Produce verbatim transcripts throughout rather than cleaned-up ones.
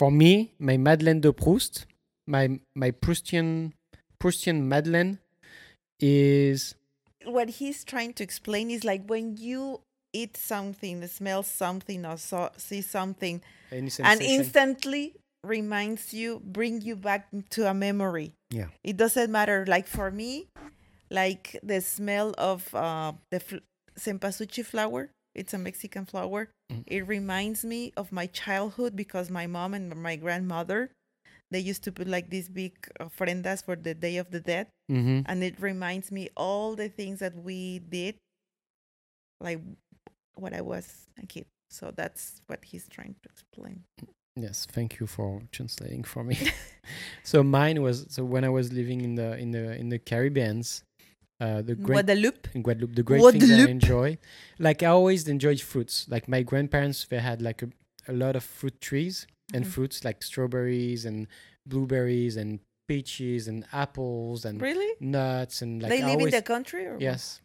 for me, my Madeleine de Proust, my my Proustian Proustian Madeleine is... What he's trying to explain is like when you eat something, smell something, or so, see something, and instantly reminds you, bring you back to a memory. Yeah. It doesn't matter. Like for me, like the smell of uh, the fl- Sempasucci flower, it's a Mexican flower. Mm. It reminds me of my childhood because my mom and my grandmother, they used to put like these big ofrendas for the Day of the Dead. Mm-hmm. And it reminds me all the things that we did, like when I was a kid. So that's what he's trying to explain. Yes, thank you for translating for me. So mine was so when I was living in the in the in the Caribbeans, uh, the great, Guadeloupe. In Guadeloupe, the great Guadeloupe. Things I enjoy, like I always enjoyed fruits. Like my grandparents, they had like a, a lot of fruit trees and mm-hmm. fruits like strawberries and blueberries and peaches and apples and really? Nuts and like. They I live always, in the country. Or yes.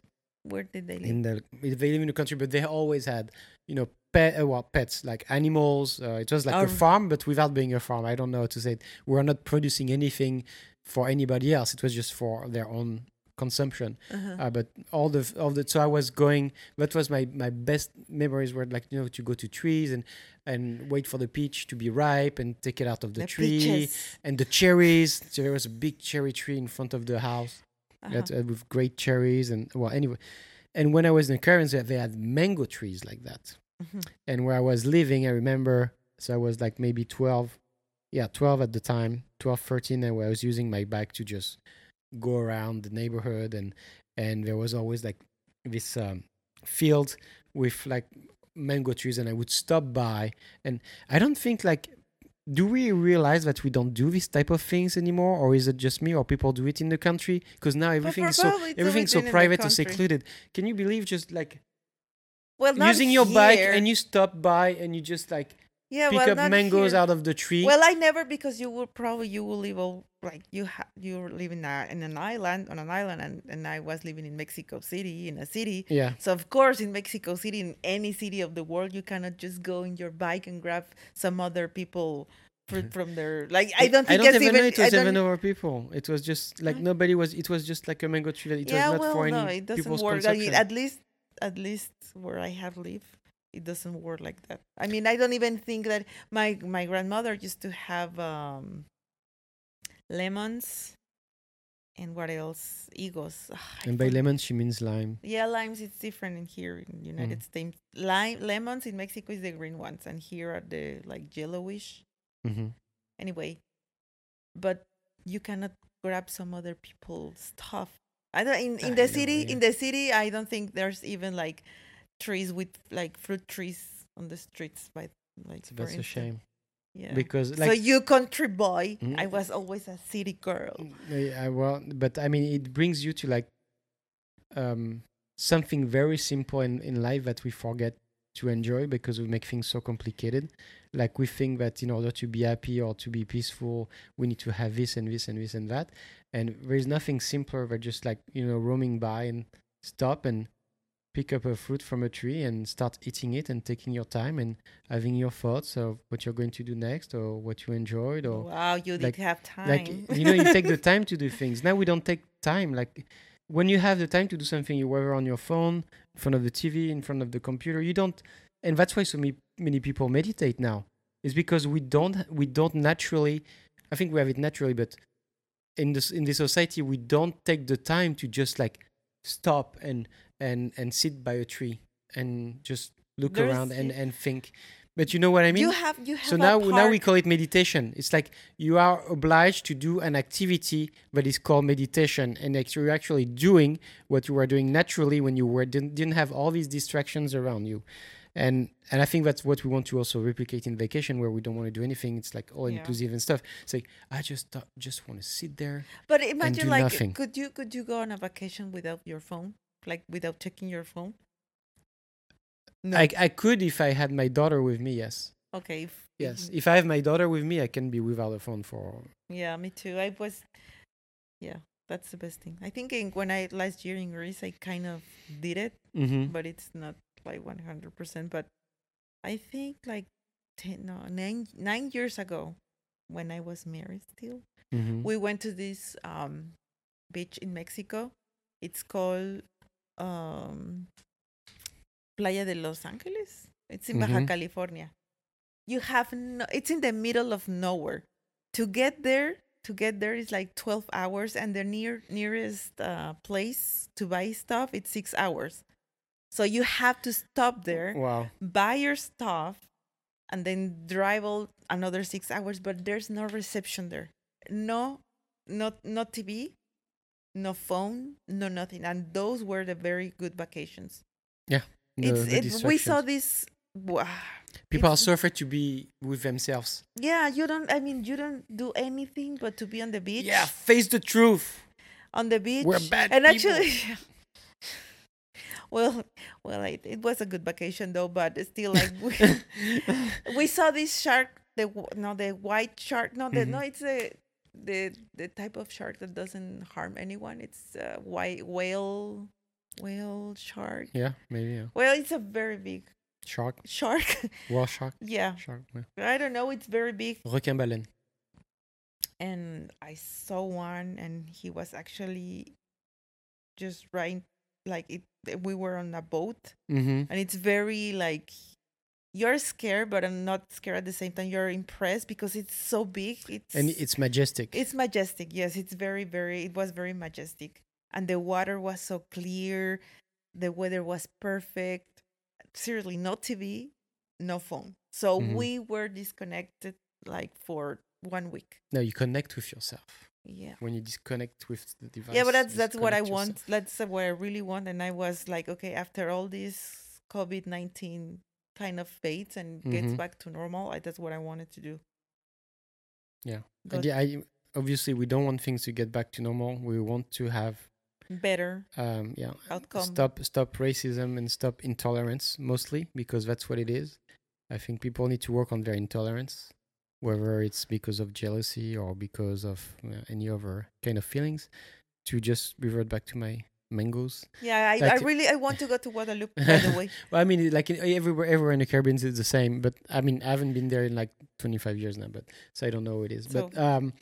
Where did they live? In the they live in the country, but they always had, you know. Pet, well, pets like animals. Uh, it was like oh. a farm, but without being a farm. I don't know how to say it. We're not producing anything for anybody else. It was just for their own consumption. Uh-huh. Uh, but all the all the so I was going. That was my my best memories were like you know to go to trees and and wait for the peach to be ripe and take it out of the, the tree peaches. And the cherries. So there was a big cherry tree in front of the house uh-huh. that, uh, with great cherries and well anyway. And when I was in the Caribbean, they had mango trees like that. Mm-hmm. And where I was living, I remember, so I was like maybe twelve, yeah, twelve at the time, twelve, thirteen, and where I was using my bike to just go around the neighborhood. And, and there was always like this um, field with like mango trees, and I would stop by. And I don't think like, do we realize that we don't do this type of things anymore? Or is it just me or people do it in the country? Because now everything is so, everything's so private and secluded. Can you believe just like... Well, not using your here. Bike and you stop by and you just like yeah, pick well, up mangoes here. Out of the tree. Well, I never because you will probably you will live all, like you ha- you live in, a, in an island on an island and, and I was living in Mexico City in a city. Yeah. So of course in Mexico City in any city of the world you cannot just go in your bike and grab some other people fruit from their like I don't think I don't even, even know it was even over people. It was just like nobody was. It was just like a mango tree. It yeah, was not well, for any no, it doesn't people's work. Consumption. I mean, at least. At least where I have lived, it doesn't work like that. I mean, I don't even think that my my grandmother used to have um, lemons and what else? Higos. Ugh, and by lemons, she means lime. Yeah, limes. It's different in here in the United mm. States. Lime lemons in Mexico is the green ones, and here are the like yellowish. Mm-hmm. Anyway, but you cannot grab some other people's stuff. I don't in, in I the city know, yeah. in the city I don't think there's even like trees with like fruit trees on the streets by like so that's instance. A shame. Yeah. Because like, so you country boy, mm-hmm. I was always a city girl. Yeah, well, but I mean it brings you to like um, something very simple in, in life that we forget to enjoy because we make things so complicated. Like we think that in order to be happy or to be peaceful, we need to have this and this and this and that. And there is nothing simpler than just like, you know, roaming by and stop and pick up a fruit from a tree and start eating it and taking your time and having your thoughts of what you're going to do next or what you enjoyed or... Wow, you like, did have time. Like, you know, you take the time to do things. Now we don't take time. Like when you have the time to do something, you whether on your phone, in front of the T V, in front of the computer, you don't... And that's why so many, many people meditate now. It's because we don't we don't naturally... I think we have it naturally, but... In this in the society, we don't take the time to just like stop and and, and sit by a tree and just look There's around and, and think. But you know what I mean? You have you have. So now now we call it meditation. It's like you are obliged to do an activity that is called meditation, and you're actually doing what you were doing naturally when you were didn't, didn't have all these distractions around you. And and I think that's what we want to also replicate in vacation, where we don't want to do anything. It's like all yeah. inclusive and stuff. It's like I just th- just want to sit there. But imagine and do like nothing. could you could you go on a vacation without your phone, like without checking your phone? No, I I could if I had my daughter with me. Yes. Okay. If, yes, if I have my daughter with me, I can be without a phone for. Yeah, me too. I was. Yeah, that's the best thing. I think in, when I last year in Greece, I kind of did it, mm-hmm. but it's not. Like one hundred percent, but I think like ten, no, nine, nine years ago, when I was married still, mm-hmm. we went to this um, beach in Mexico. It's called um, Playa de Los Angeles. It's in mm-hmm. Baja California. You have no, it's in the middle of nowhere. To get there, to get there is like twelve hours, and the near nearest uh, place to buy stuff, it's six hours. So you have to stop there, wow. buy your stuff, and then drive all another six hours. But there's no reception there. No, not not T V, no phone, no nothing. And those were the very good vacations. Yeah, the, it's the it, we saw this. People are so afraid to be with themselves. Yeah, you don't. I mean, you don't do anything but to be on the beach. Yeah, face the truth. On the beach, we're bad and people. Actually. Well, well, it, it was a good vacation though, but still, like we, we saw this shark, the no, the white shark, no, the mm-hmm. no, it's a the the type of shark that doesn't harm anyone. It's a white whale, whale shark. Yeah, maybe. Yeah. Well, it's a very big shark. Shark. Whale shark. Yeah. Shark. Yeah. I don't know. It's very big. Requin-baleine. And I saw one, and he was actually just right. Like it, we were on a boat, mm-hmm. and it's very like you're scared, but I'm not scared at the same time. You're impressed because it's so big. It's and it's majestic. It's majestic. Yes, it's very, very. It was very majestic, and the water was so clear. The weather was perfect. Seriously, no T V, no phone. So mm-hmm. we were disconnected like for one week. No, you connect with yourself. Yeah. When you disconnect with the device. Yeah, but that's that's what I yourself. want. That's what I really want. And I was like, okay, after all this COVID nineteen kind of fades and mm-hmm. gets back to normal, I, that's what I wanted to do. Yeah. But yeah. I obviously we don't want things to get back to normal. We want to have better um, yeah outcome. Stop stop racism and stop intolerance mostly because that's what it is. I think people need to work on their intolerance. Whether it's because of jealousy or because of uh, any other kind of feelings, to just revert back to my mangoes. Yeah, I, I really I want to go to Guadeloupe, by the way. Well, I mean, like in, everywhere, everywhere in the Caribbean is the same. But I mean, I haven't been there in like twenty-five years now, but so I don't know what it is. So. But um,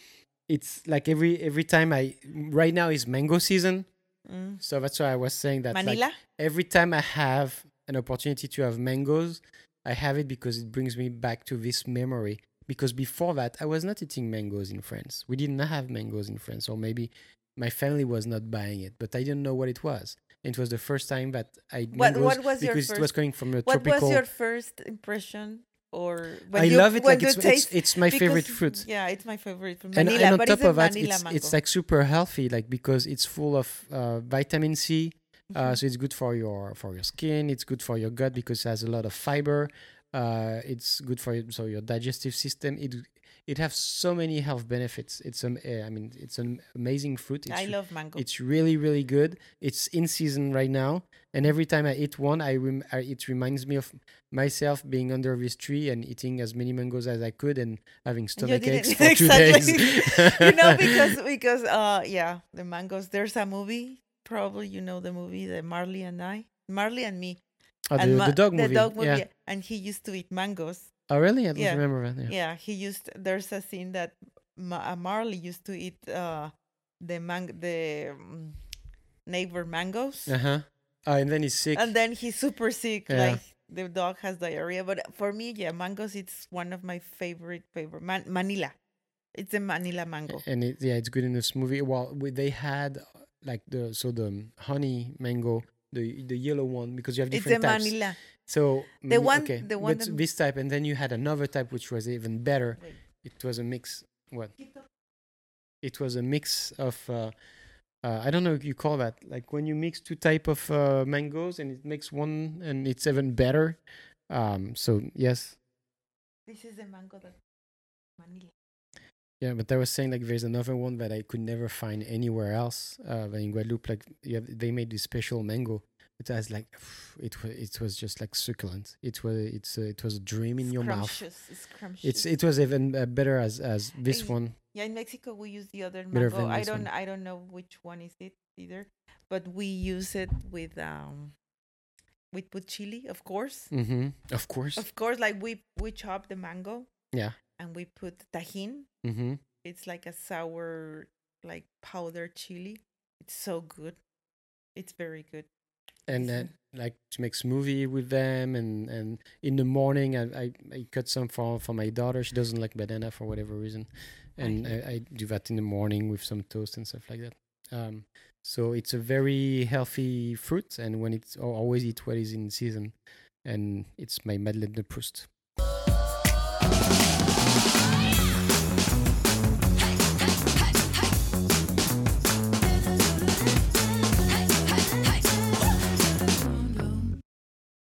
it's like every every time I right now is mango season, mm. so that's why I was saying that. Manila. Like, every time I have an opportunity to have mangoes, I have it because it brings me back to this memory. Because before that, I was not eating mangoes in France. We did not have mangoes in France, or maybe my family was not buying it, but I didn't know what it was. It was the first time that I what, mangoes what was because your first, it was coming from a what tropical... What was your first impression? Or when I you, love it. Like it's, taste, it's, it's my because, favorite fruit. Yeah, it's my favorite fruit. Manila, and, and on top of that, it's, it's like super healthy, like because it's full of uh, vitamin C. Mm-hmm. Uh, so it's good for your for your skin. It's good for your gut because it has a lot of fiber. Uh, it's good for you, so your digestive system. It it has so many health benefits. It's um, I mean, it's an amazing fruit. It's I love mango. It's really really good. It's in season right now, and every time I eat one, I, rem- I it reminds me of myself being under this tree and eating as many mangoes as I could and having stomach aches for exactly. two days. You know, because because uh yeah, the mangoes. There's a movie. Probably you know the movie, the Marley and I, Marley and Me. Oh, the, ma- the dog movie. The dog movie. Yeah. And he used to eat mangoes. Oh, really? I don't yeah. remember that. Yeah. yeah, he used... There's a scene that Ma- Marley used to eat uh, the man- the um, neighbor mangoes. Uh-huh. Oh, and then he's sick. And then he's super sick. Yeah. Like, the dog has diarrhea. But for me, yeah, mangoes, it's one of my favorite, favorite... Man- Manila. It's a Manila mango. And, it, yeah, it's good in the smoothie. Well, they had, like, the so the honey mango... The the yellow one because you have different it's a types. Manila. So the one, okay. the one but this type, and then you had another type which was even better. Wait. It was a mix. What? It was a mix of uh, uh, I don't know what you call that. Like when you mix two type of uh, mangoes and it makes one, and it's even better. Um. So yes. This is the mango that Manila. Yeah, but I was saying like there's another one that I could never find anywhere else uh, in Guadeloupe. Like you have, they made this special mango. It has like it was it was just like succulent. It was it's uh, it was a dream in your mouth. It's It's it was even uh, better as as this in, one. Yeah, in Mexico we use the other mango. I don't one. I don't know which one is it either, but we use it with um we put chili, of course. Mm-hmm. Of course. Of course, like we, we chop the mango. Yeah. And we put tajín. Mm-hmm. It's like a sour, like powdered chili. It's so good. It's very good. And then uh, like to make smoothie with them. And, and in the morning, I, I, I cut some for, for my daughter. She doesn't like banana for whatever reason. And I, I do that in the morning with some toast and stuff like that. Um, so it's a very healthy fruit. And when it's I always eat what is in season. And it's my Madeleine de Proust.